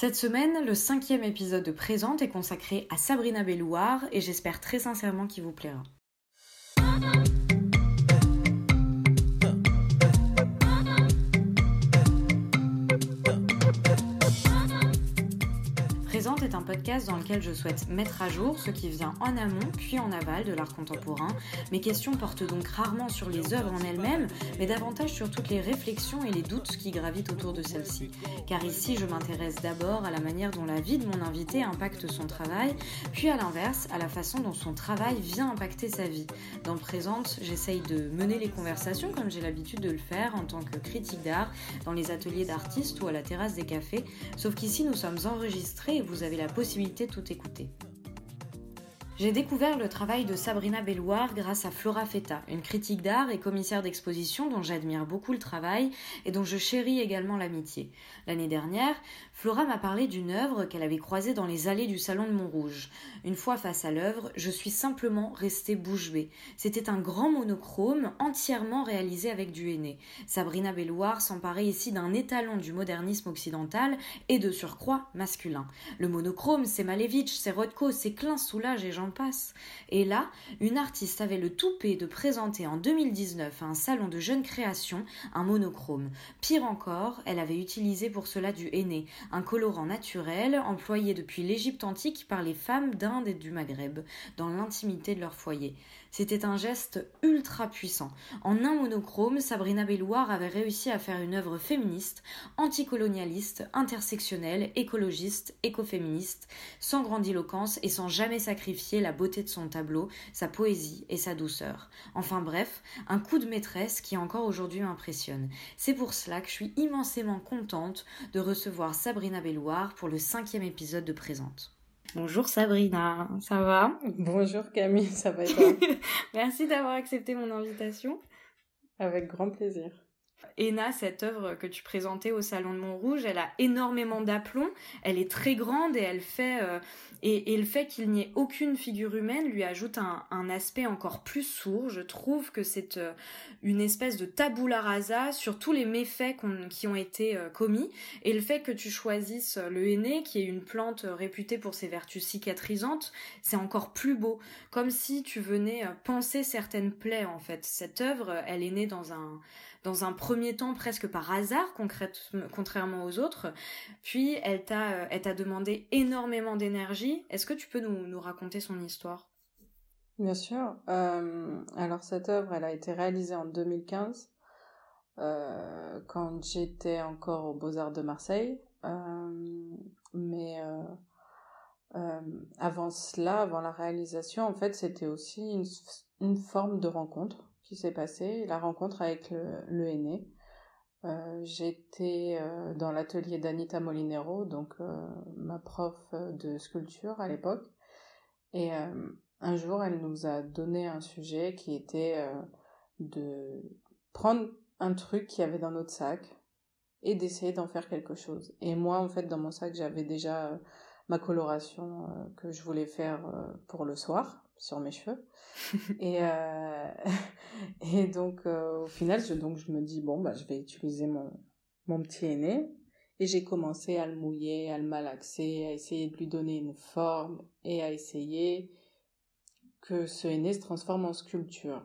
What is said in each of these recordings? Cette semaine, le 5e épisode de Présente est consacré à Sabrina Belhouari et j'espère très sincèrement qu'il vous plaira. Présente est un podcast dans lequel je souhaite mettre à jour ce qui vient en amont puis en aval de l'art contemporain. Mes questions portent donc rarement sur les œuvres en elles-mêmes, mais davantage sur toutes les réflexions et les doutes qui gravitent autour de celles-ci. Car ici, je m'intéresse d'abord à la manière dont la vie de mon invité impacte son travail, puis à l'inverse, à la façon dont son travail vient impacter sa vie. Dans Présente, j'essaye de mener les conversations comme j'ai l'habitude de le faire en tant que critique d'art, dans les ateliers d'artistes ou à la terrasse des cafés, sauf qu'ici nous sommes enregistrés et vous avez la possibilité de tout écouter. J'ai découvert le travail de Sabrina Belhouari grâce à Flora Feta, une critique d'art et commissaire d'exposition dont j'admire beaucoup le travail et dont je chéris également l'amitié. L'année dernière, Flora m'a parlé d'une œuvre qu'elle avait croisée dans les allées du Salon de Montrouge. Une fois face à l'œuvre, je suis simplement restée bouche bée. C'était un grand monochrome entièrement réalisé avec du henné. Sabrina Belhouari s'emparait ici d'un étalon du modernisme occidental et de surcroît masculin. Le monochrome, c'est Malevitch, c'est Rothko, c'est Klein, Soulages et Jean passe. Et là, une artiste avait le toupet de présenter en 2019 à un salon de jeune création un monochrome. Pire encore, elle avait utilisé pour cela du henné, un colorant naturel employé depuis l'Égypte antique par les femmes d'Inde et du Maghreb, dans l'intimité de leur foyer. C'était un geste ultra puissant. En un monochrome, Sabrina Belhouari avait réussi à faire une œuvre féministe, anticolonialiste, intersectionnelle, écologiste, écoféministe, sans grandiloquence et sans jamais sacrifier la beauté de son tableau, sa poésie et sa douceur. Enfin bref, un coup de maîtresse qui encore aujourd'hui m'impressionne. C'est pour cela que je suis immensément contente de recevoir Sabrina Belhouari pour le 5e épisode de Présente. Bonjour Sabrina, ça va ? Bonjour Camille, ça va et toi ? Merci d'avoir accepté mon invitation. Avec grand plaisir. Héna, cette œuvre que tu présentais au Salon de Montrouge, elle a énormément d'aplomb, elle est très grande et elle fait et le fait qu'il n'y ait aucune figure humaine lui ajoute un aspect encore plus sourd. Je trouve que c'est une espèce de tabula rasa sur tous les méfaits qui ont été commis, et le fait que tu choisisses le henné, qui est une plante réputée pour ses vertus cicatrisantes, c'est encore plus beau, comme si tu venais panser certaines plaies en fait. Cette œuvre, elle est née dans un premier temps presque par hasard, contrairement aux autres, puis elle t'a demandé énormément d'énergie. Est-ce que tu peux nous raconter son histoire ? Bien sûr. Alors cette œuvre, elle a été réalisée en 2015, quand j'étais encore aux Beaux-Arts de Marseille, mais avant cela, avant la réalisation, en fait, c'était aussi une forme de rencontre qui s'est passé, la rencontre avec le henné. J'étais dans l'atelier d'Anita Molinero, donc ma prof de sculpture à l'époque, et un jour elle nous a donné un sujet qui était de prendre un truc qu'il y avait dans notre sac et d'essayer d'en faire quelque chose. Et moi, en fait, dans mon sac, j'avais déjà ma coloration que je voulais faire pour le soir sur mes cheveux, et donc au final je me dis bon bah je vais utiliser mon petit henné, et j'ai commencé à le mouiller, à le malaxer, à essayer de lui donner une forme et à essayer que ce henné se transforme en sculpture.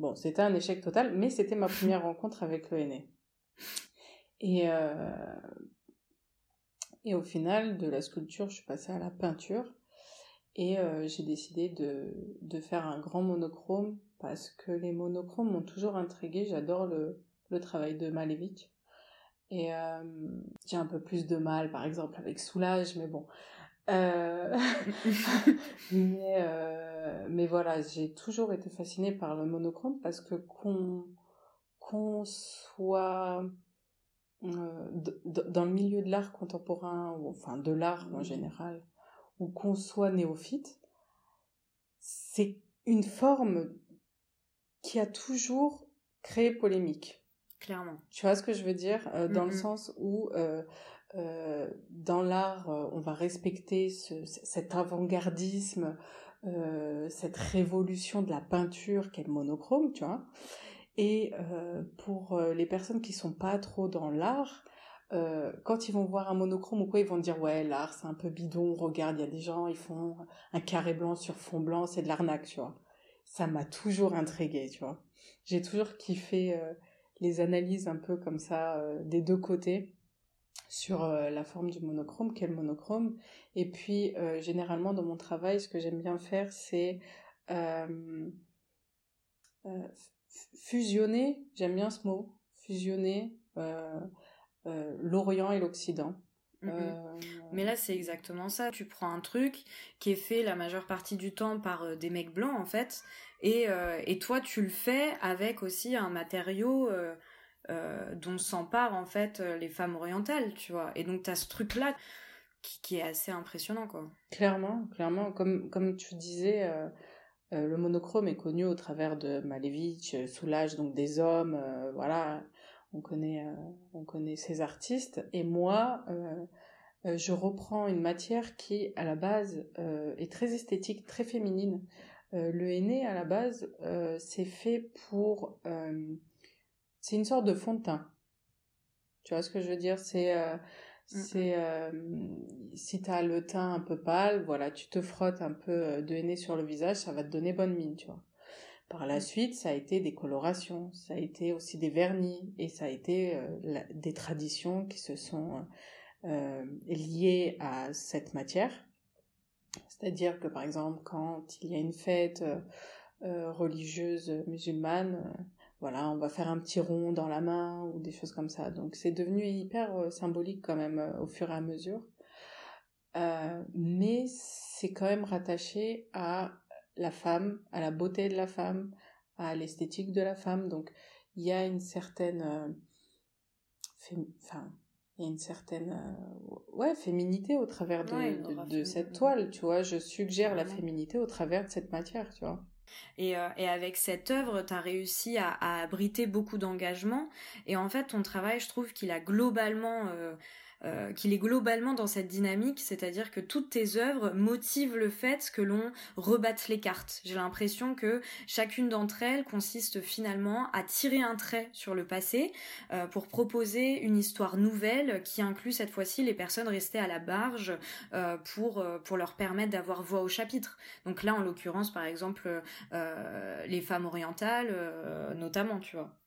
Bon, c'était un échec total, mais c'était ma première rencontre avec le henné, et au final de la sculpture je suis passée à la peinture. Et j'ai décidé de faire un grand monochrome, parce que les monochromes m'ont toujours intriguée. J'adore le travail de Malevitch. Et j'ai un peu plus de mal, par exemple, avec Soulages, mais bon. Mais voilà, j'ai toujours été fascinée par le monochrome, parce que qu'on soit dans le milieu de l'art contemporain, ou enfin de l'art en général, ou qu'on soit néophyte, c'est une forme qui a toujours créé polémique. Clairement. Tu vois ce que je veux dire ? Dans le sens où, dans l'art, on va respecter cet avant-gardisme, cette révolution de la peinture qu'est le monochrome, tu vois. Et pour les personnes qui ne sont pas trop dans l'art, quand ils vont voir un monochrome ou quoi, ils vont dire « Ouais, l'art, c'est un peu bidon, regarde, il y a des gens, ils font un carré blanc sur fond blanc, c'est de l'arnaque, tu vois. » Ça m'a toujours intriguée, tu vois. J'ai toujours kiffé les analyses un peu comme ça, des deux côtés, sur la forme du monochrome, quel monochrome. Et puis, généralement, dans mon travail, ce que j'aime bien faire, c'est... fusionner, j'aime bien ce mot, fusionner l'Orient et l'Occident. Mais là c'est exactement ça, tu prends un truc qui est fait la majeure partie du temps par des mecs blancs en fait, et toi tu le fais avec aussi un matériau dont s'emparent en fait les femmes orientales, tu vois, et donc t'as ce truc là qui est assez impressionnant, quoi. Clairement, comme tu disais, le monochrome est connu au travers de Malevitch, Soulages, donc des hommes, voilà, on connaît ces artistes. Et moi, je reprends une matière qui, à la base, est très esthétique, très féminine. Le henné, à la base, c'est fait pour... c'est une sorte de fond de teint. Tu vois ce que je veux dire ? C'est si t'as le teint un peu pâle, voilà, tu te frottes un peu de henné sur le visage, ça va te donner bonne mine, tu vois. Par la suite, ça a été des colorations, ça a été aussi des vernis, et ça a été des traditions qui se sont liées à cette matière. C'est-à-dire que, par exemple, quand il y a une fête religieuse musulmane, voilà, on va faire un petit rond dans la main ou des choses comme ça. Donc, c'est devenu hyper symbolique quand même au fur et à mesure. Mais c'est quand même rattaché à la femme, à la beauté de la femme, à l'esthétique de la femme. Donc, il y a une certaine... féminité au travers de cette toile, tu vois. Je suggère la féminité au travers de cette matière, tu vois. Et avec cette œuvre, t'as réussi à abriter beaucoup d'engagement, et en fait ton travail, je trouve qu'il est globalement dans cette dynamique, c'est-à-dire que toutes tes œuvres motivent le fait que l'on rebatte les cartes. J'ai l'impression que chacune d'entre elles consiste finalement à tirer un trait sur le passé pour proposer une histoire nouvelle qui inclut cette fois-ci les personnes restées à la marge pour leur permettre d'avoir voix au chapitre. Donc là, en l'occurrence, par exemple, les femmes orientales notamment, tu vois.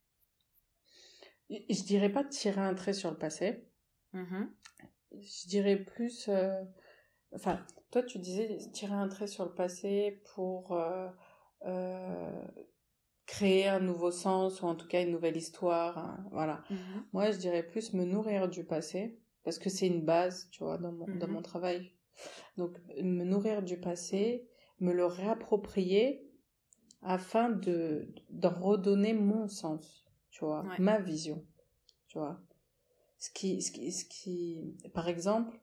Je dirais pas tirer un trait sur le passé. Mmh. Je dirais plus... toi, tu disais tirer un trait sur le passé pour créer un nouveau sens, ou en tout cas une nouvelle histoire. Hein, voilà. Mmh. Moi, je dirais plus me nourrir du passé, parce que c'est une base, tu vois, dans mon travail. Donc, me nourrir du passé, me le réapproprier afin d'en redonner mon sens, tu vois, ma vision, tu vois. Par exemple,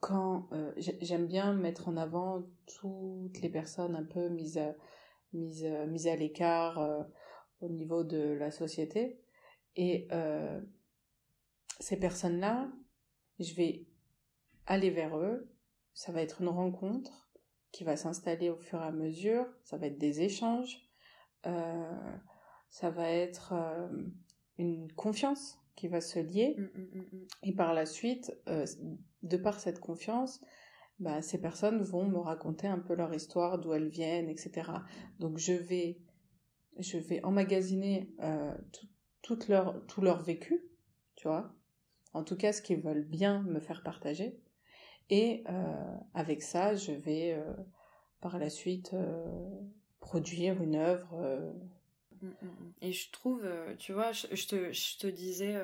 quand j'aime bien mettre en avant toutes les personnes un peu mises à l'écart au niveau de la société, et ces personnes-là, je vais aller vers eux, ça va être une rencontre qui va s'installer au fur et à mesure, ça va être des échanges, ça va être une confiance qui va se lier, et par la suite, de par cette confiance, bah, ces personnes vont me raconter un peu leur histoire, d'où elles viennent, etc. Donc je vais emmagasiner tout leur vécu, tu vois, en tout cas ce qu'ils veulent bien me faire partager, et avec ça, je vais par la suite produire une œuvre. Et je trouve, tu vois, je te disais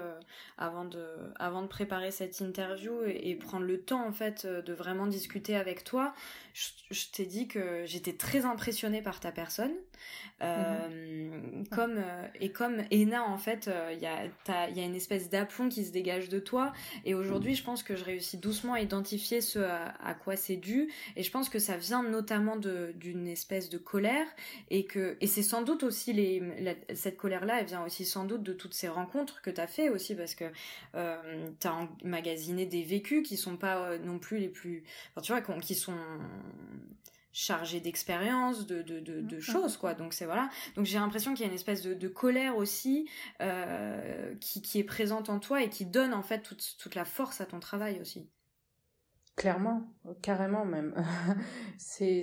avant de préparer cette interview et prendre le temps en fait de vraiment discuter avec toi, je t'ai dit que j'étais très impressionnée par ta personne, comme Ena en fait, il y a une espèce d'aplomb qui se dégage de toi, et aujourd'hui je pense que je réussis doucement à identifier ce à quoi c'est dû, et je pense que ça vient notamment d'une espèce de colère, et c'est sans doute aussi cette colère-là, elle vient aussi sans doute de toutes ces rencontres que t'as fait aussi, parce que t'as emmagasiné des vécus qui sont pas non plus les plus... Enfin, tu vois, qui sont... chargé d'expériences, de choses, quoi. Donc, Donc, j'ai l'impression qu'il y a une espèce de colère aussi qui est présente en toi et qui donne, en fait, toute la force à ton travail aussi. Clairement, carrément même. C'est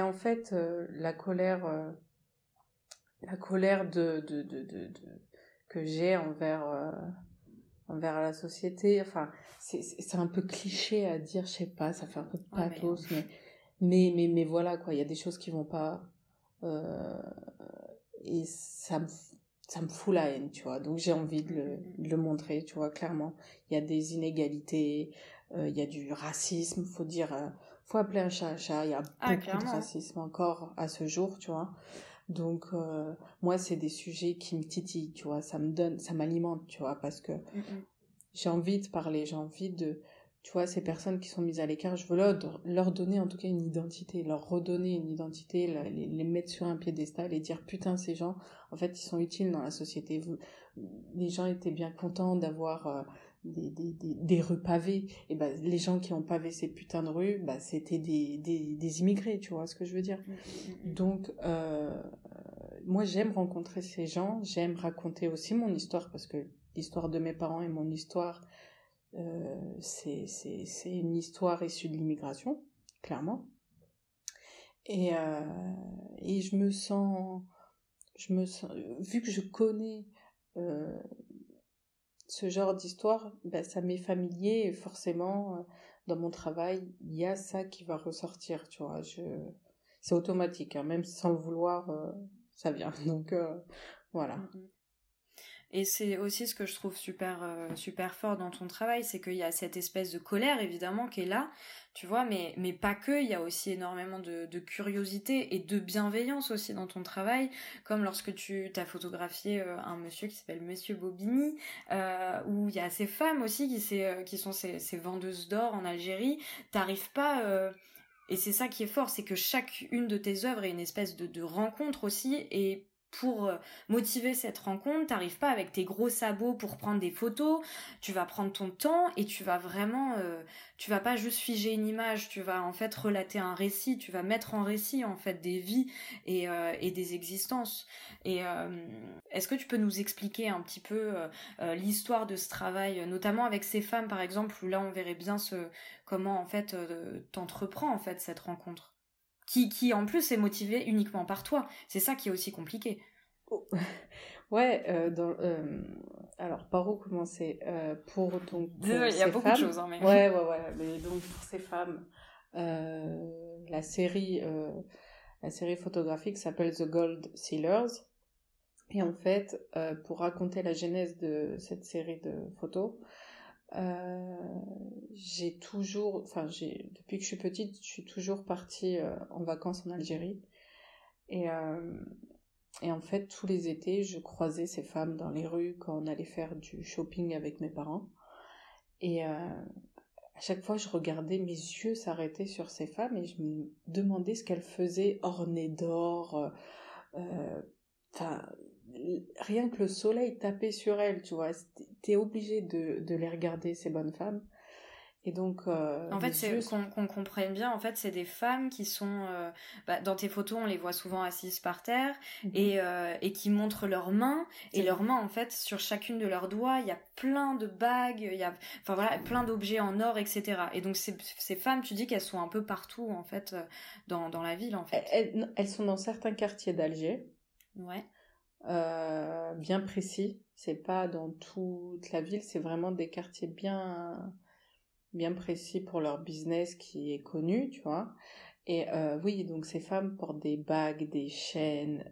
en fait la colère de que j'ai envers la société. Enfin, c'est un peu cliché à dire, je sais pas, ça fait un peu de pathos, mais voilà quoi, il y a des choses qui vont pas et ça me fout la haine, tu vois. Donc j'ai envie de le montrer, tu vois, clairement. Il y a des inégalités, il y a du racisme, faut dire, faut appeler un chat un chat, il y a beaucoup de racisme encore à ce jour, tu vois. Donc moi c'est des sujets qui me titillent, tu vois, ça m'alimente, tu vois, parce que j'ai envie de parler, j'ai envie de, tu vois, ces personnes qui sont mises à l'écart, je veux leur donner en tout cas une identité, leur redonner une identité, les mettre sur un piédestal et dire putain, ces gens en fait ils sont utiles dans la société. Les gens étaient bien contents d'avoir des rues pavées, et ben les gens qui ont pavé ces putains de rues, bah ben, c'était des immigrés, tu vois ce que je veux dire. Donc moi j'aime rencontrer ces gens, j'aime raconter aussi mon histoire, parce que l'histoire de mes parents et mon histoire c'est une histoire issue de l'immigration, clairement. Et je me sens vu que je connais ce genre d'histoire, ben, ça m'est familier, et forcément, dans mon travail, il y a ça qui va ressortir, tu vois. C'est automatique, hein, même sans le vouloir, ça vient. Donc, voilà. Et c'est aussi ce que je trouve super, super fort dans ton travail, c'est qu'il y a cette espèce de colère, évidemment, qui est là, tu vois, mais pas que, il y a aussi énormément de curiosité et de bienveillance aussi dans ton travail, comme lorsque tu t'as photographié un monsieur qui s'appelle Monsieur Bobigny, où il y a ces femmes aussi qui sont ces vendeuses d'or en Algérie. T'arrives pas... et c'est ça qui est fort, c'est que chacune de tes œuvres est une espèce de rencontre aussi, et pour motiver cette rencontre, t'arrives pas avec tes gros sabots pour prendre des photos, tu vas prendre ton temps et tu vas vraiment, tu vas pas juste figer une image, tu vas en fait relater un récit, tu vas mettre en récit en fait des vies et des existences. Et est-ce que tu peux nous expliquer un petit peu l'histoire de ce travail, notamment avec ces femmes par exemple, où là on verrait bien comment en fait t'entreprends en fait cette rencontre, qui en plus est motivé uniquement par toi. C'est ça qui est aussi compliqué. Oh. Ouais, alors par où commencer pour donc il y a beaucoup de choses, hein, mais... ouais, mais donc pour ces femmes, la série photographique s'appelle The Gold Sellers, et en fait pour raconter la genèse de cette série de photos, depuis que je suis petite, je suis toujours partie en vacances en Algérie, et en fait tous les étés je croisais ces femmes dans les rues quand on allait faire du shopping avec mes parents, et à chaque fois je regardais, mes yeux s'arrêtaient sur ces femmes et je me demandais ce qu'elles faisaient ornées d'or. Rien que le soleil tapait sur elles, tu vois, t'es obligé de les regarder, ces bonnes femmes. Et donc en fait qu'on comprenne bien, en fait c'est des femmes qui sont dans tes photos on les voit souvent assises par terre, et qui montrent leurs mains, et leurs mains en fait sur chacune de leurs doigts il y a plein de bagues, il y a plein d'objets en or, etc. Et donc ces femmes, tu dis qu'elles sont un peu partout en fait dans la ville en fait. Elles sont dans certains quartiers d'Alger. Ouais. Bien précis, c'est pas dans toute la ville, c'est vraiment des quartiers bien, bien précis pour leur business qui est connu, tu vois. Et oui, donc ces femmes portent des bagues, des chaînes,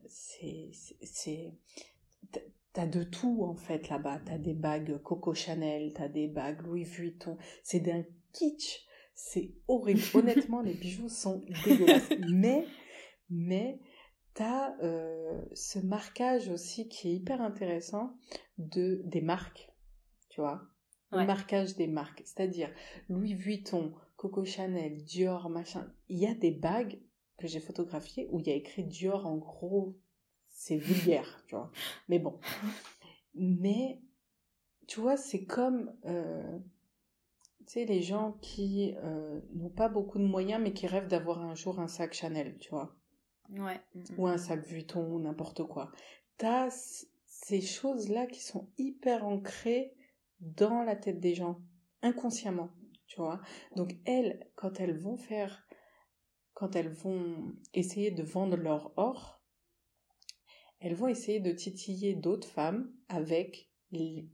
t'as de tout en fait là-bas, t'as des bagues Coco Chanel, t'as des bagues Louis Vuitton, c'est d'un kitsch, c'est horrible, honnêtement les bijoux sont dégueulasses, mais t'as ce marquage aussi qui est hyper intéressant des marques, tu vois. Ouais. Le marquage des marques, c'est-à-dire Louis Vuitton, Coco Chanel, Dior, machin. Il y a des bagues que j'ai photographiées où il y a écrit Dior en gros. C'est vulgaire, tu vois. Mais bon. Mais, tu vois, c'est comme... sais, les gens qui n'ont pas beaucoup de moyens, mais qui rêvent d'avoir un jour un sac Chanel, tu vois. Ouais. Ou un sac Vuitton, n'importe quoi. T'as ces choses-là qui sont hyper ancrées dans la tête des gens, inconsciemment, tu vois. Donc, elles, quand elles vont essayer de vendre leur or, elles vont essayer de titiller d'autres femmes avec les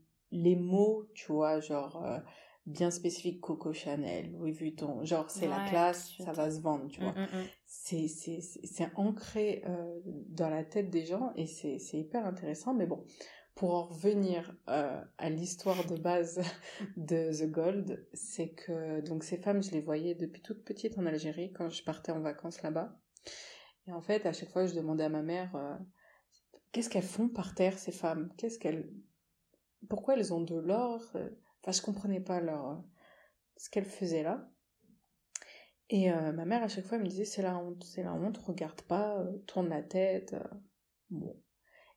mots, tu vois, genre bien spécifique Coco Chanel, Louis Vuitton, genre c'est la classe, ça va se vendre, tu vois. C'est ancré dans la tête des gens et c'est hyper intéressant, mais bon, pour en revenir à l'histoire de base de The Gold, c'est que donc ces femmes, je les voyais depuis toute petite en Algérie quand je partais en vacances là-bas, et en fait à chaque fois je demandais à ma mère qu'est-ce qu'elles font par terre ces femmes, pourquoi elles ont de l'or? Enfin, je comprenais pas ce qu'elles faisaient là. Et ma mère, à chaque fois, elle me disait, c'est la honte, regarde pas, tourne la tête. Bon.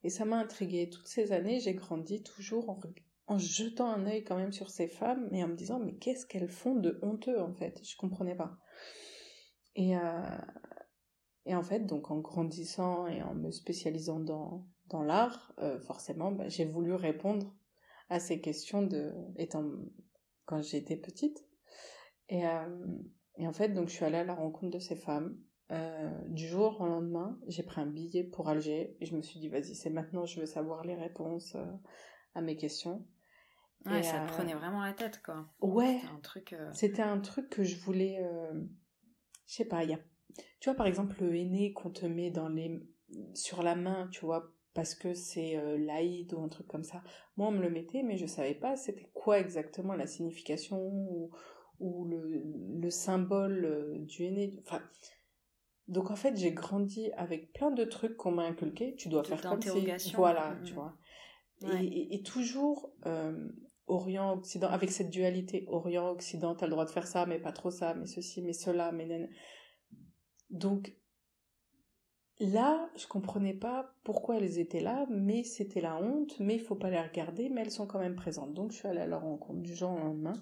Et ça m'a intriguée. Toutes ces années, j'ai grandi toujours en jetant un œil quand même sur ces femmes et en me disant, mais qu'est-ce qu'elles font de honteux, en fait? Je comprenais pas. Et en fait, donc, en grandissant et en me spécialisant dans l'art, forcément, bah, j'ai voulu répondre à ces questions quand j'étais petite. Et en fait, donc, je suis allée à la rencontre de ces femmes. Du jour au lendemain, j'ai pris un billet pour Alger et je me suis dit, vas-y, c'est maintenant, je veux savoir les réponses à mes questions. Ouais, et ça te prenait vraiment la tête, quoi. Ouais, c'était un truc que je voulais... je sais pas, tu vois, par exemple, le henné qu'on te met sur la main, tu vois, parce que c'est l'Aïd ou un truc comme ça. Moi, on me le mettait, mais je savais pas c'était quoi exactement la signification ou le symbole du henné. Enfin, donc en fait, j'ai grandi avec plein de trucs qu'on m'a inculqués. Tu dois faire comme si... Voilà, tu vois. Ouais. Et toujours Orient-Occident, avec cette dualité. Orient-Occident, t'as le droit de faire ça, mais pas trop ça, mais ceci, mais cela, mais... Donc, là, je comprenais pas pourquoi elles étaient là, mais c'était la honte, mais il faut pas les regarder, mais elles sont quand même présentes. Donc, je suis allée à leur rencontre du jour au lendemain.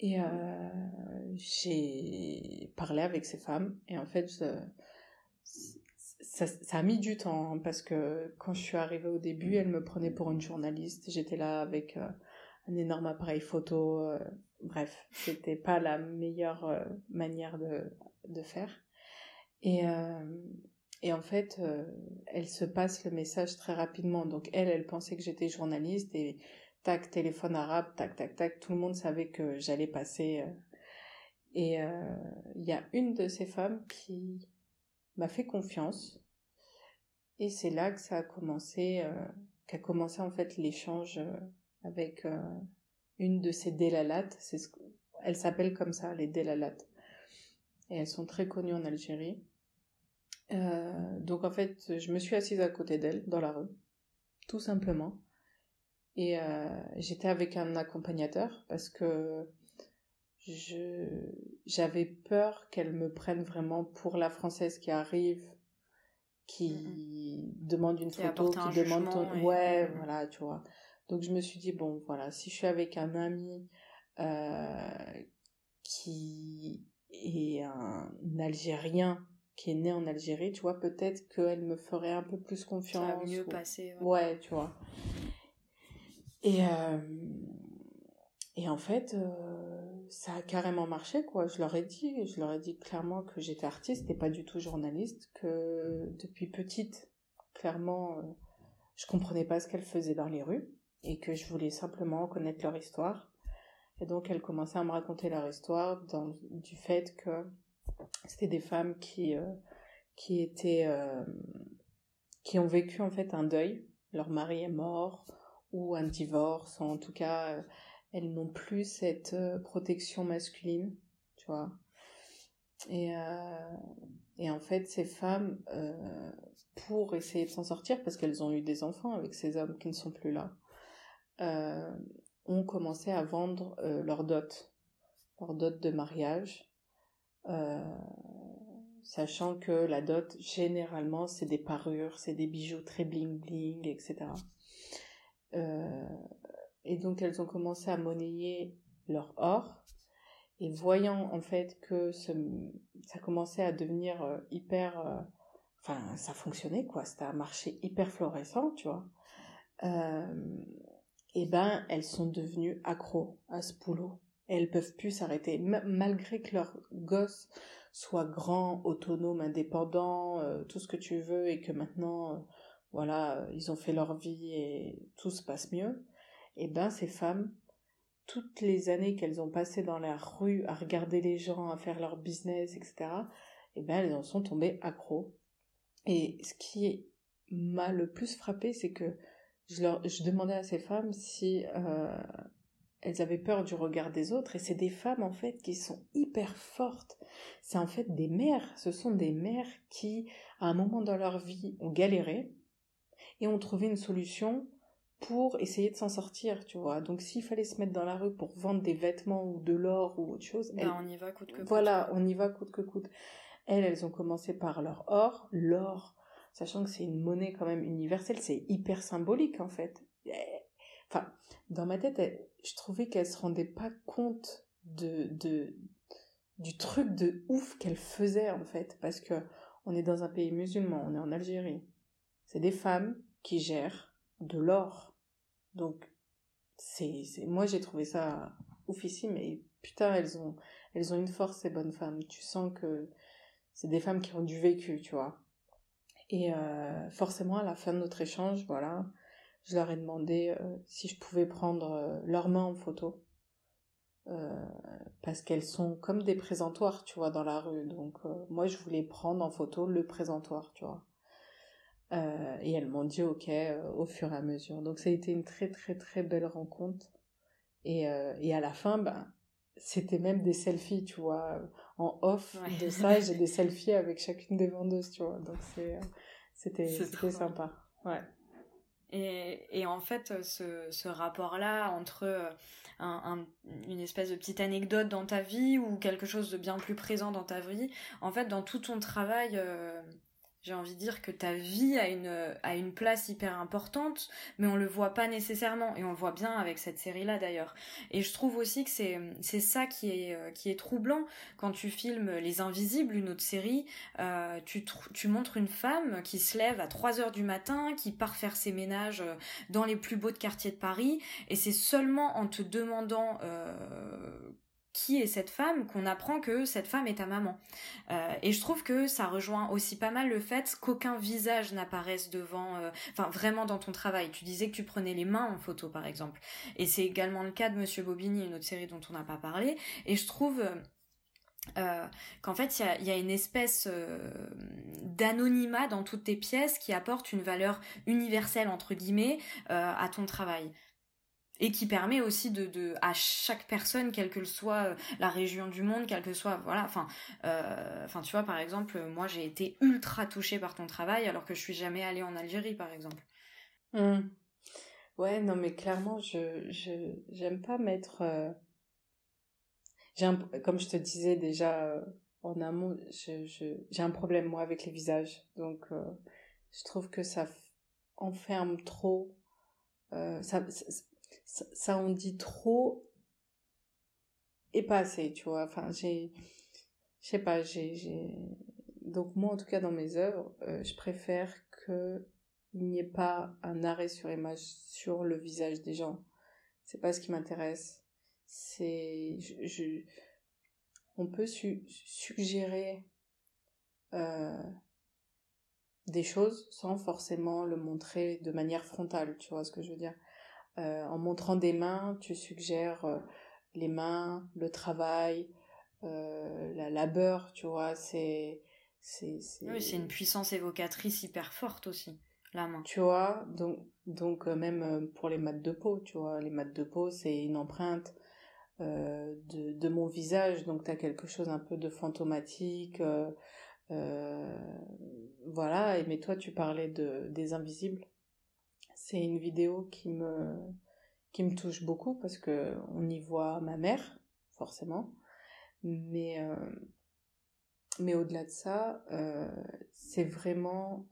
Et j'ai parlé avec ces femmes. Et en fait, ça a mis du temps, hein, parce que quand je suis arrivée au début, elles me prenaient pour une journaliste. J'étais là avec un énorme appareil photo. Bref, c'était pas la meilleure manière de faire. Et en fait, elle se passe le message très rapidement. Donc elle pensait que j'étais journaliste et tac, téléphone arabe, tac, tac, tac, tout le monde savait que j'allais passer. Et il y a une de ces femmes qui m'a fait confiance. Et c'est là que ça a commencé, qu'a commencé en fait l'échange avec une de ces délalates. Elle s'appelle comme ça, les délalates. Et elles sont très connues en Algérie. Donc en fait, je me suis assise à côté d'elles, dans la rue, tout simplement. Et j'étais avec un accompagnateur parce que j'avais peur qu'elles me prennent vraiment pour la Française qui arrive, qui demande une photo, qui demande ouais, voilà, tu vois. Donc je me suis dit, bon, voilà, si je suis avec un ami qui... et un Algérien qui est né en Algérie, tu vois, peut-être qu'elle me ferait un peu plus confiance. Ça va mieux passer. Ouais. Ouais, tu vois. Et en fait, ça a carrément marché, quoi. Je leur ai dit clairement que j'étais artiste et pas du tout journaliste, que depuis petite, clairement, je comprenais pas ce qu'elles faisaient dans les rues et que je voulais simplement connaître leur histoire. Et donc, elles commençaient à me raconter leur histoire du fait que c'était des femmes qui ont vécu, en fait, un deuil. Leur mari est mort, ou un divorce, ou en tout cas, elles n'ont plus cette protection masculine, tu vois. Et en fait, ces femmes, pour essayer de s'en sortir, parce qu'elles ont eu des enfants avec ces hommes qui ne sont plus là, ont commencé à vendre leur dot de mariage, sachant que la dot, généralement, c'est des parures, c'est des bijoux très bling-bling, etc. Et donc, elles ont commencé à monnayer leur or. Et voyant en fait que ça commençait à devenir hyper... Enfin, ça fonctionnait quoi, c'était un marché hyper florissant, tu vois. Et ben, elles sont devenues accros à ce boulot. Elles peuvent plus s'arrêter, malgré que leur gosse soit grand, autonome, indépendant, tout ce que tu veux, et que maintenant, voilà, ils ont fait leur vie et tout se passe mieux. Et ben, ces femmes, toutes les années qu'elles ont passées dans la rue à regarder les gens, à faire leur business, etc., et ben, elles en sont tombées accros. Et ce qui m'a le plus frappée, c'est que je demandais à ces femmes si elles avaient peur du regard des autres. Et c'est des femmes, en fait, qui sont hyper fortes. C'est en fait des mères. Ce sont des mères qui, à un moment dans leur vie, ont galéré et ont trouvé une solution pour essayer de s'en sortir, tu vois. Donc, s'il fallait se mettre dans la rue pour vendre des vêtements ou de l'or ou autre chose... Ben, on y va coûte que coûte. Voilà, on y va coûte que coûte. Elles ont commencé par leur or. L'or, sachant que c'est une monnaie quand même universelle, c'est hyper symbolique en fait. Enfin, dans ma tête, je trouvais qu'elles ne se rendaient pas compte du truc de ouf qu'elles faisaient en fait. Parce qu'on est dans un pays musulman, on est en Algérie. C'est des femmes qui gèrent de l'or. Donc, moi j'ai trouvé ça oufissime. Et putain, elles ont une force, ces bonnes femmes. Tu sens que... C'est des femmes qui ont du vécu, tu vois. Et forcément, à la fin de notre échange, voilà, je leur ai demandé si je pouvais prendre leurs mains en photo. Parce qu'elles sont comme des présentoirs, tu vois, dans la rue. Donc, moi, je voulais prendre en photo le présentoir, tu vois. Et elles m'ont dit OK au fur et à mesure. Donc, ça a été une très, très, très belle rencontre. Et à la fin, ben... C'était même des selfies, tu vois. En off ouais. De ça, j'ai des selfies avec chacune des vendeuses, tu vois. Donc, c'était sympa. Ouais. Et en fait, ce rapport-là entre une espèce de petite anecdote dans ta vie ou quelque chose de bien plus présent dans ta vie, en fait, dans tout ton travail... J'ai envie de dire que ta vie a une place hyper importante, mais on le voit pas nécessairement, et on le voit bien avec cette série-là d'ailleurs. Et je trouve aussi que c'est ça qui est troublant quand tu filmes Les Invisibles, une autre série, tu montres une femme qui se lève à 3h du matin, qui part faire ses ménages dans les plus beaux quartiers de Paris, et c'est seulement en te demandant... Qui est cette femme, qu'on apprend que cette femme est ta maman. Et je trouve que ça rejoint aussi pas mal le fait qu'aucun visage n'apparaisse devant... Enfin, vraiment dans ton travail. Tu disais que tu prenais les mains en photo, par exemple. Et c'est également le cas de Monsieur Bobigny, une autre série dont on n'a pas parlé. Et je trouve... qu'en fait il y a une espèce d'anonymat dans toutes tes pièces qui apporte une valeur universelle, entre guillemets, à ton travail. Et qui permet aussi à chaque personne, quelle que soit la région du monde, quelle que soit, voilà, enfin, tu vois, par exemple, moi, j'ai été ultra touchée par ton travail, alors que je suis jamais allée en Algérie, par exemple. Mmh. Ouais, non, mais clairement, j'aime pas mettre, comme je te disais déjà, en amont, j'ai un problème, moi, avec les visages. Donc, je trouve que ça enferme trop, ça on dit trop et pas assez, tu vois. Enfin, donc moi en tout cas dans mes œuvres, je préfère que il n'y ait pas un arrêt sur image sur le visage des gens. C'est pas ce qui m'intéresse. On peut suggérer des choses sans forcément le montrer de manière frontale, tu vois ce que je veux dire. En montrant des mains, tu suggères les mains, le travail, la labeur, tu vois, c'est... Oui, c'est une puissance évocatrice hyper forte aussi, la main. Tu vois, donc même pour les mattes de peau, tu vois, les mattes de peau, c'est une empreinte de mon visage, donc t'as quelque chose un peu de fantomatique, voilà, mais toi tu parlais des Invisibles. C'est une vidéo qui me touche beaucoup parce que on y voit ma mère, forcément. Mais au-delà de ça, c'est vraiment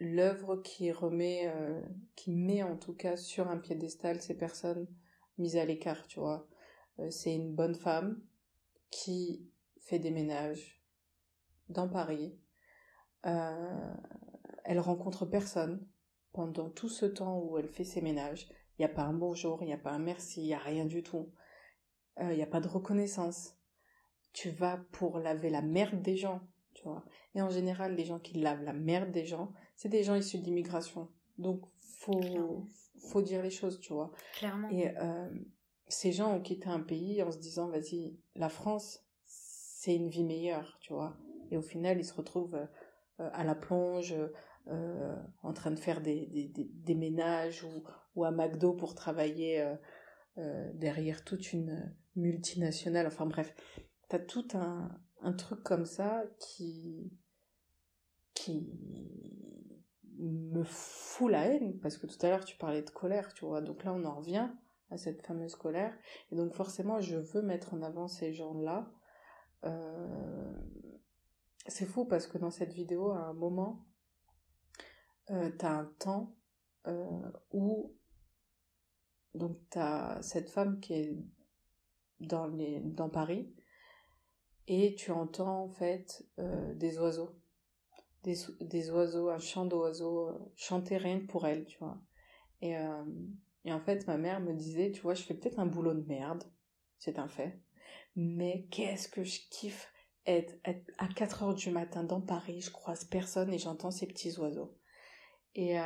l'œuvre qui met en tout cas sur un piédestal ces personnes mises à l'écart, tu vois. c'est une bonne femme qui fait des ménages dans Paris. Elle rencontre personne pendant tout ce temps où elle fait ses ménages. Il n'y a pas un bonjour, il n'y a pas un merci, il n'y a rien du tout. Il n'y a pas de reconnaissance. Tu vas pour laver la merde des gens, tu vois. Et en général, les gens qui lavent la merde des gens, c'est des gens issus d'immigration. Donc, faut dire les choses, tu vois. Clairement. Et ces gens ont quitté un pays en se disant, vas-y, la France, c'est une vie meilleure, tu vois. Et au final, ils se retrouvent à la plonge, en train de faire des ménages ou à McDo pour travailler derrière toute une multinationale. Enfin bref, t'as tout un truc comme ça qui me fout la haine, parce que tout à l'heure tu parlais de colère, tu vois, donc là on en revient à cette fameuse colère, et donc forcément je veux mettre en avant ces gens-là. C'est fou parce que dans cette vidéo, à un moment, t'as un temps où donc t'as cette femme qui est dans Paris, et tu entends en fait des oiseaux. Des oiseaux, un chant d'oiseaux, chanter rien que pour elle, tu vois. Et en fait, ma mère me disait, tu vois, je fais peut-être un boulot de merde, c'est un fait, mais qu'est-ce que je kiffe être à 4h du matin dans Paris, je croise personne et j'entends ces petits oiseaux. Et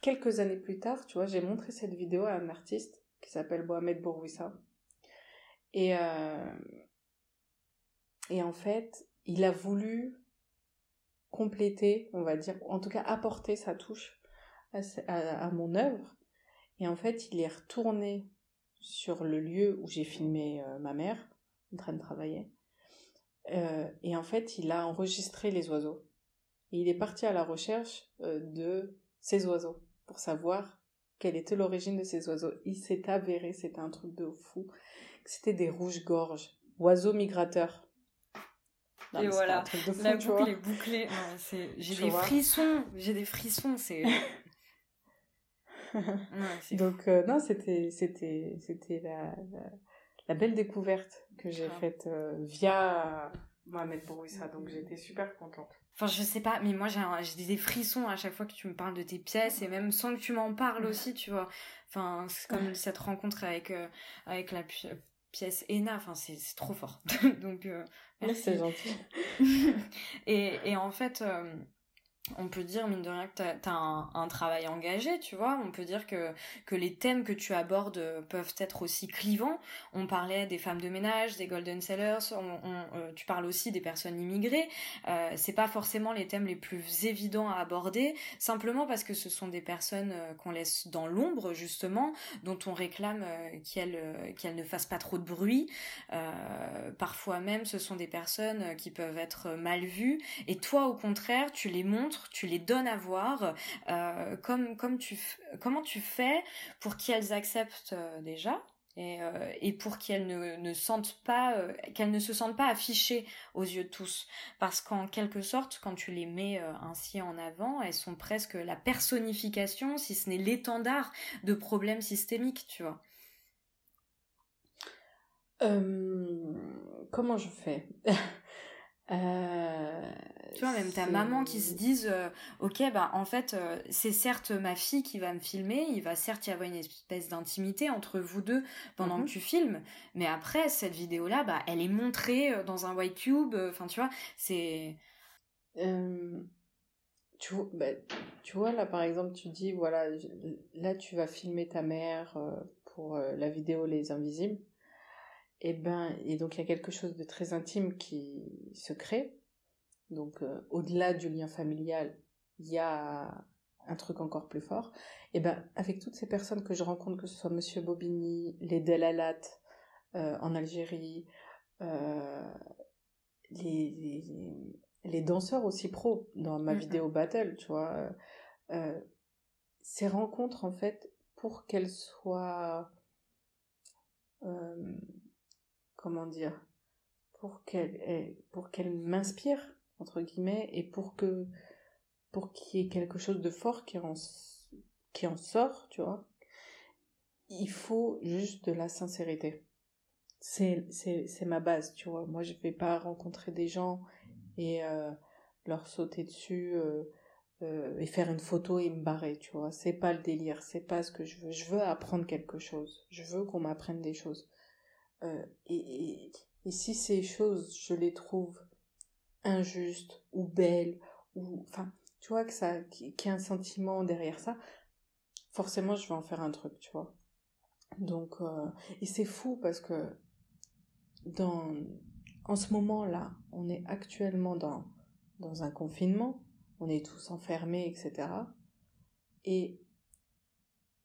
quelques années plus tard, tu vois, j'ai montré cette vidéo à un artiste qui s'appelle Mohamed Bourouissa. Et en fait, il a voulu compléter, on va dire, en tout cas apporter sa touche à mon œuvre. Et en fait, il est retourné sur le lieu où j'ai filmé ma mère, en train de travailler. Et en fait, il a enregistré les oiseaux. Et il est parti à la recherche de ces oiseaux, pour savoir quelle était l'origine de ces oiseaux. Il s'est avéré, c'était un truc de fou, que c'était des rouges-gorges, oiseaux migrateurs. Non, et voilà, un truc de fou, la boucle est bouclée. Non, j'ai des frissons, c'est... ouais, donc non, c'était la belle découverte que j'ai faite via Mohamed Bourouissa, donc j'étais super contente. Enfin, je sais pas, mais moi j'ai des frissons à chaque fois que tu me parles de tes pièces, et même sans que tu m'en parles aussi, tu vois. Enfin, c'est comme cette rencontre avec la pièce Ena, enfin c'est trop fort. Donc merci. C'est gentil. et en fait, on peut dire, mine de rien, que t'as un travail engagé, tu vois. On peut dire que les thèmes que tu abordes peuvent être aussi clivants. On parlait des femmes de ménage, des golden sellers, tu parles aussi des personnes immigrées. C'est pas forcément les thèmes les plus évidents à aborder, simplement parce que ce sont des personnes qu'on laisse dans l'ombre, justement, dont on réclame qu'elles ne fassent pas trop de bruit. Parfois même, ce sont des personnes qui peuvent être mal vues. Et toi, au contraire, tu les montres, tu les donnes à voir. Comment tu fais pour qu'elles acceptent déjà, et pour qu'elles ne se sentent pas affichées aux yeux de tous, parce qu'en quelque sorte, quand tu les mets ainsi en avant, elles sont presque la personnification, si ce n'est l'étendard de problèmes systémiques, tu vois. Comment je fais? Tu vois, même ta maman qui se dise ok, bah en fait, c'est certes ma fille qui va me filmer, il va certes y avoir une espèce d'intimité entre vous deux pendant que tu filmes, mais après, cette vidéo-là, bah, elle est montrée dans un white cube, enfin, tu vois, c'est... tu vois, là, par exemple, tu dis, voilà, là, tu vas filmer ta mère pour la vidéo Les Invisibles, et donc il y a quelque chose de très intime qui se crée. Donc au-delà du lien familial, il y a un truc encore plus fort. Et ben avec toutes ces personnes que je rencontre, que ce soit Monsieur Bobigny, les Delalat en Algérie, les danseurs aussi pros dans ma vidéo battle, tu vois, ces rencontres, en fait, pour qu'elles soient comment dire, pour qu'elle m'inspire, entre guillemets, et pour qu'il y ait quelque chose de fort qui en sort, tu vois, il faut juste de la sincérité. C'est ma base, tu vois. Moi, je vais pas rencontrer des gens et leur sauter dessus et faire une photo et me barrer, tu vois. C'est pas le délire, c'est pas ce que je veux. Je veux apprendre quelque chose. Je veux qu'on m'apprenne des choses. Et si ces choses, je les trouve injustes ou belles, ou enfin, tu vois, que ça, qu'il y a un sentiment derrière ça, forcément, je vais en faire un truc, tu vois. Donc, et c'est fou parce que en ce moment-là, on est actuellement dans un confinement, on est tous enfermés, etc. Et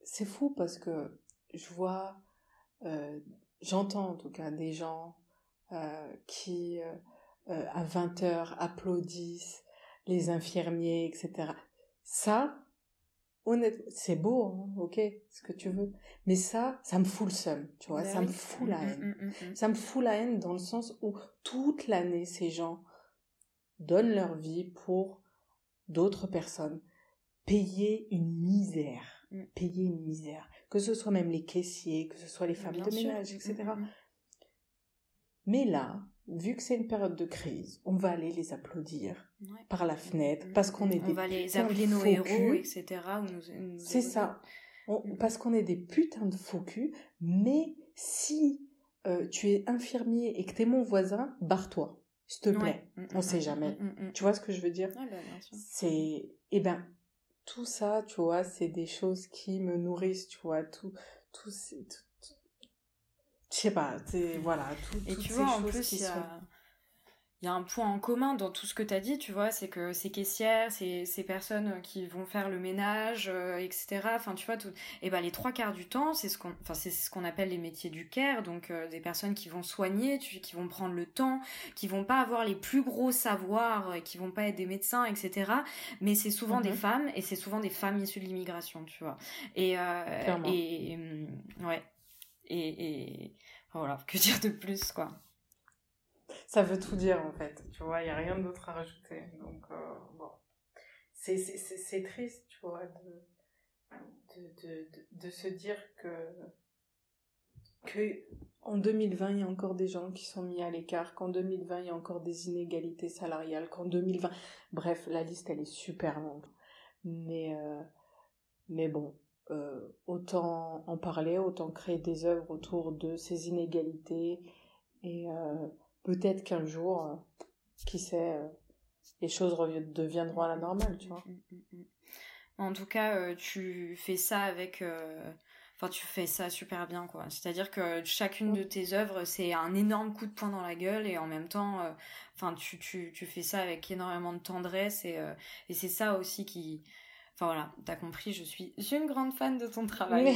c'est fou parce que je vois, j'entends en tout cas des gens qui, à 20h, applaudissent les infirmiers, etc. Ça, honnêtement, c'est beau, hein, ok, ce que tu veux. Mais ça me fout le seum, tu vois, ça me fout la haine. Ça me fout la haine dans le sens où toute l'année, ces gens donnent leur vie pour d'autres personnes. Payer une misère. Que ce soit même les caissiers, que ce soit les femmes de ménage, etc. Mais là, vu que c'est une période de crise, on va aller les applaudir par la fenêtre, parce qu'on est des putains de faux culs. On va les appeler nos héros, etc. C'est ça. Parce qu'on est des putains de faux culs, mais si tu es infirmier et que t'es mon voisin, barre-toi, s'il te plaît. On sait jamais. Tu vois ce que je veux dire ? C'est... Eh ben, tout ça, tu vois, c'est des choses qui me nourrissent, tu vois, tout je sais pas, voilà, toutes ces choses. Et tu vois, en plus, il y a un point en commun dans tout ce que t'as dit, tu vois, c'est que ces caissières, ces personnes qui vont faire le ménage, etc. Enfin, tu vois, tout. Et ben, les 3 quarts du temps, c'est ce qu'on appelle les métiers du care, donc des personnes qui vont soigner, qui vont prendre le temps, qui vont pas avoir les plus gros savoirs, qui vont pas être des médecins, etc. Mais c'est souvent des femmes, et c'est souvent des femmes issues de l'immigration, tu vois. Clairement. Ouais. Et voilà, que dire de plus, quoi. Ça veut tout dire, en fait, tu vois, il n'y a rien d'autre à rajouter, donc bon, c'est triste, tu vois, de se dire que en 2020 il y a encore des gens qui sont mis à l'écart, qu'en 2020 il y a encore des inégalités salariales, qu'en 2020, bref, la liste elle est super longue, mais bon, autant en parler, autant créer des œuvres autour de ces inégalités, et peut-être qu'un jour, qui sait, les choses deviendront à la normale, tu vois. En tout cas, tu fais ça avec... Enfin, tu fais ça super bien, quoi. C'est-à-dire que chacune de tes œuvres, c'est un énorme coup de poing dans la gueule, et en même temps, enfin, tu fais ça avec énormément de tendresse, et c'est ça aussi qui... Enfin voilà, t'as compris, je suis une grande fan de ton travail.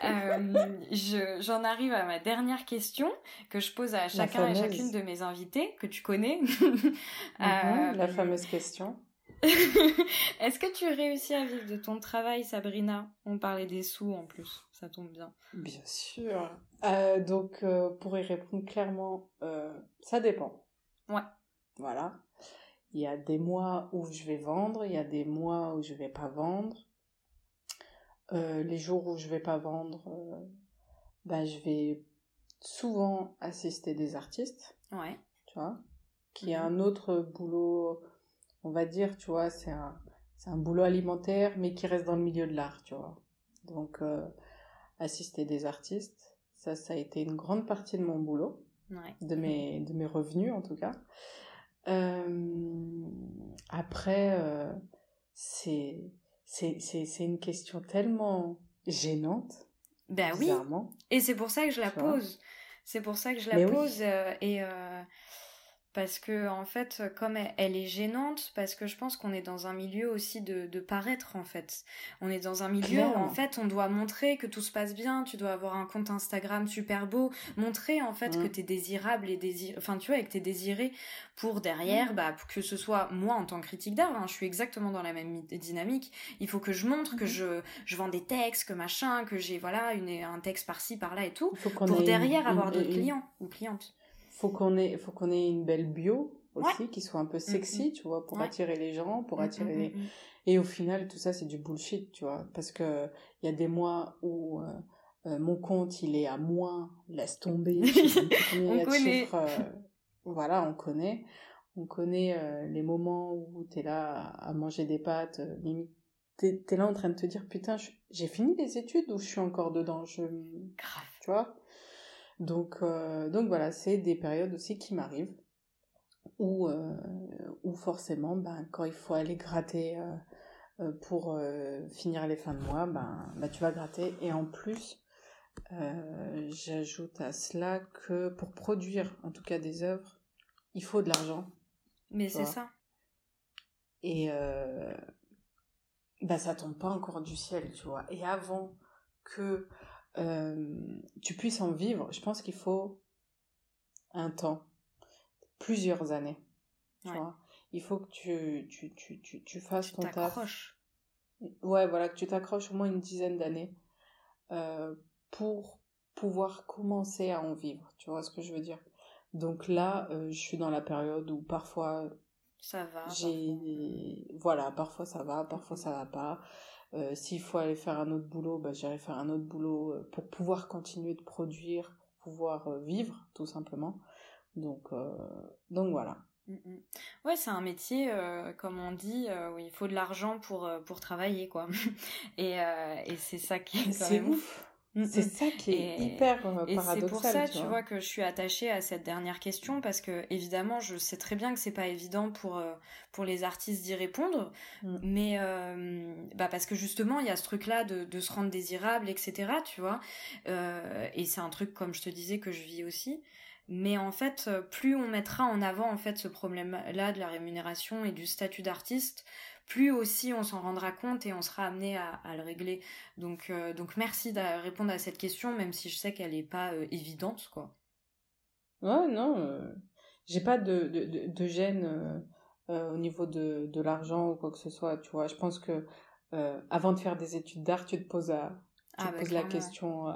J'en arrive à ma dernière question que je pose à chacun et chacune de mes invités que tu connais. La fameuse question. Est-ce que tu réussis à vivre de ton travail, Sabrina ? On parlait des sous en plus, ça tombe bien. Bien sûr. Donc pour y répondre clairement, ça dépend. Ouais. Voilà. Il y a des mois où je vais vendre, il y a des mois où je vais pas vendre. Les jours où je vais pas vendre, je vais souvent assister des artistes. Ouais. Tu vois, qui a un autre boulot, on va dire, tu vois, c'est un boulot alimentaire, mais qui reste dans le milieu de l'art, tu vois. Donc, assister des artistes, ça a été une grande partie de mon boulot, de mes revenus en tout cas. Après, c'est une question tellement gênante. Ben oui. Et c'est pour ça que je la pose. C'est pour ça que je la pose. Oui. Parce que, en fait, comme elle est gênante, parce que je pense qu'on est dans un milieu aussi de paraître, en fait. On est dans un milieu où, en fait, on doit montrer que tout se passe bien, tu dois avoir un compte Instagram super beau, montrer, en fait, que t'es désirable enfin, tu vois, et que t'es désiré pour derrière, que ce soit moi en tant que critique d'art, je suis exactement dans la même dynamique. Il faut que je montre que je vends des textes, que machin, que j'ai, voilà, un texte par-ci, par-là et tout, pour derrière avoir d'autres clients ou clientes. Faut qu'on ait une belle bio, aussi, qui soit un peu sexy, tu vois, pour attirer les gens, pour attirer les... Et au final, tout ça, c'est du bullshit, tu vois, parce que il y a des mois où mon compte, il est à moins, laisse tomber, on connaît. Chiffres, voilà, on connaît les moments où t'es là à manger des pâtes, limite, t'es là en train de te dire, putain, j'ai fini les études ou je suis encore dedans, Grave. Tu vois. Donc voilà, c'est des périodes aussi qui m'arrivent où forcément, ben, quand il faut aller gratter pour finir les fins de mois, ben tu vas gratter. Et en plus, j'ajoute à cela que pour produire, en tout cas des œuvres, il faut de l'argent. Mais c'est ça. Et ben, ça tombe pas encore du ciel, tu vois. Et avant que... tu puisses en vivre, je pense qu'il faut un temps, plusieurs années, tu vois. Il faut que tu fasses ton taf. Tu t'accroches. Ouais, voilà, que tu t'accroches au moins une dizaine d'années pour pouvoir commencer à en vivre, tu vois ce que je veux dire. Donc là, je suis dans la période où parfois ça va, parfois ça va, parfois ça va pas. S'il faut aller faire un autre boulot, j'irai faire un autre boulot pour pouvoir continuer de produire, pour pouvoir vivre, tout simplement. Donc voilà. Ouais, c'est un métier, comme on dit, où il faut de l'argent pour travailler, quoi. Et c'est ça qui est quand même ouf. C'est ça qui est hyper paradoxal. Et c'est pour ça, tu vois, que je suis attachée à cette dernière question, parce que évidemment, je sais très bien que c'est pas évident pour les artistes d'y répondre, mais parce que justement, il y a ce truc-là de se rendre désirable, etc. Tu vois, et c'est un truc, comme je te disais, que je vis aussi. Mais en fait, plus on mettra en avant en fait ce problème-là de la rémunération et du statut d'artiste, plus aussi on s'en rendra compte et on sera amené à le régler. Donc merci de répondre à cette question, même si je sais qu'elle n'est pas évidente, quoi. Ouais, non, j'ai pas de gêne au niveau de l'argent ou quoi que ce soit, tu vois. Je pense que avant de faire des études d'art, tu te poses la question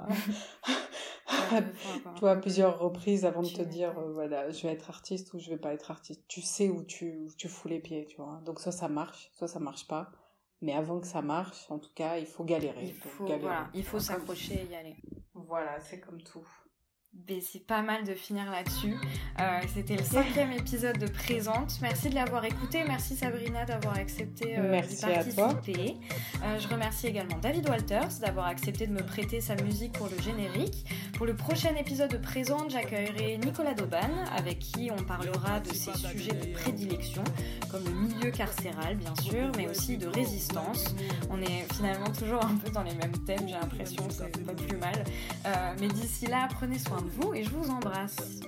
toi à plusieurs reprises avant de te dire voilà, je vais être artiste ou je vais pas être artiste. Tu sais où tu fous les pieds, tu vois. Donc soit ça marche pas, mais avant que ça marche, en tout cas, il faut galérer. Il faut s'accrocher et y aller. Voilà, c'est comme tout. Mais c'est pas mal de finir là-dessus. C'était le 5e épisode de Présente. Merci de l'avoir écouté. Merci Sabrina d'avoir accepté d'y participer. Je remercie également David Walters d'avoir accepté de me prêter sa musique pour le générique. Pour le prochain épisode de Présente, j'accueillerai Nicolas Dauban, avec qui on parlera de ses sujets de prédilection, comme le milieu carcéral bien sûr, mais aussi de résistance. On est finalement toujours un peu dans les mêmes thèmes, j'ai l'impression que c'est pas plus mal. Mais d'ici là, prenez soin de vous et je vous embrasse.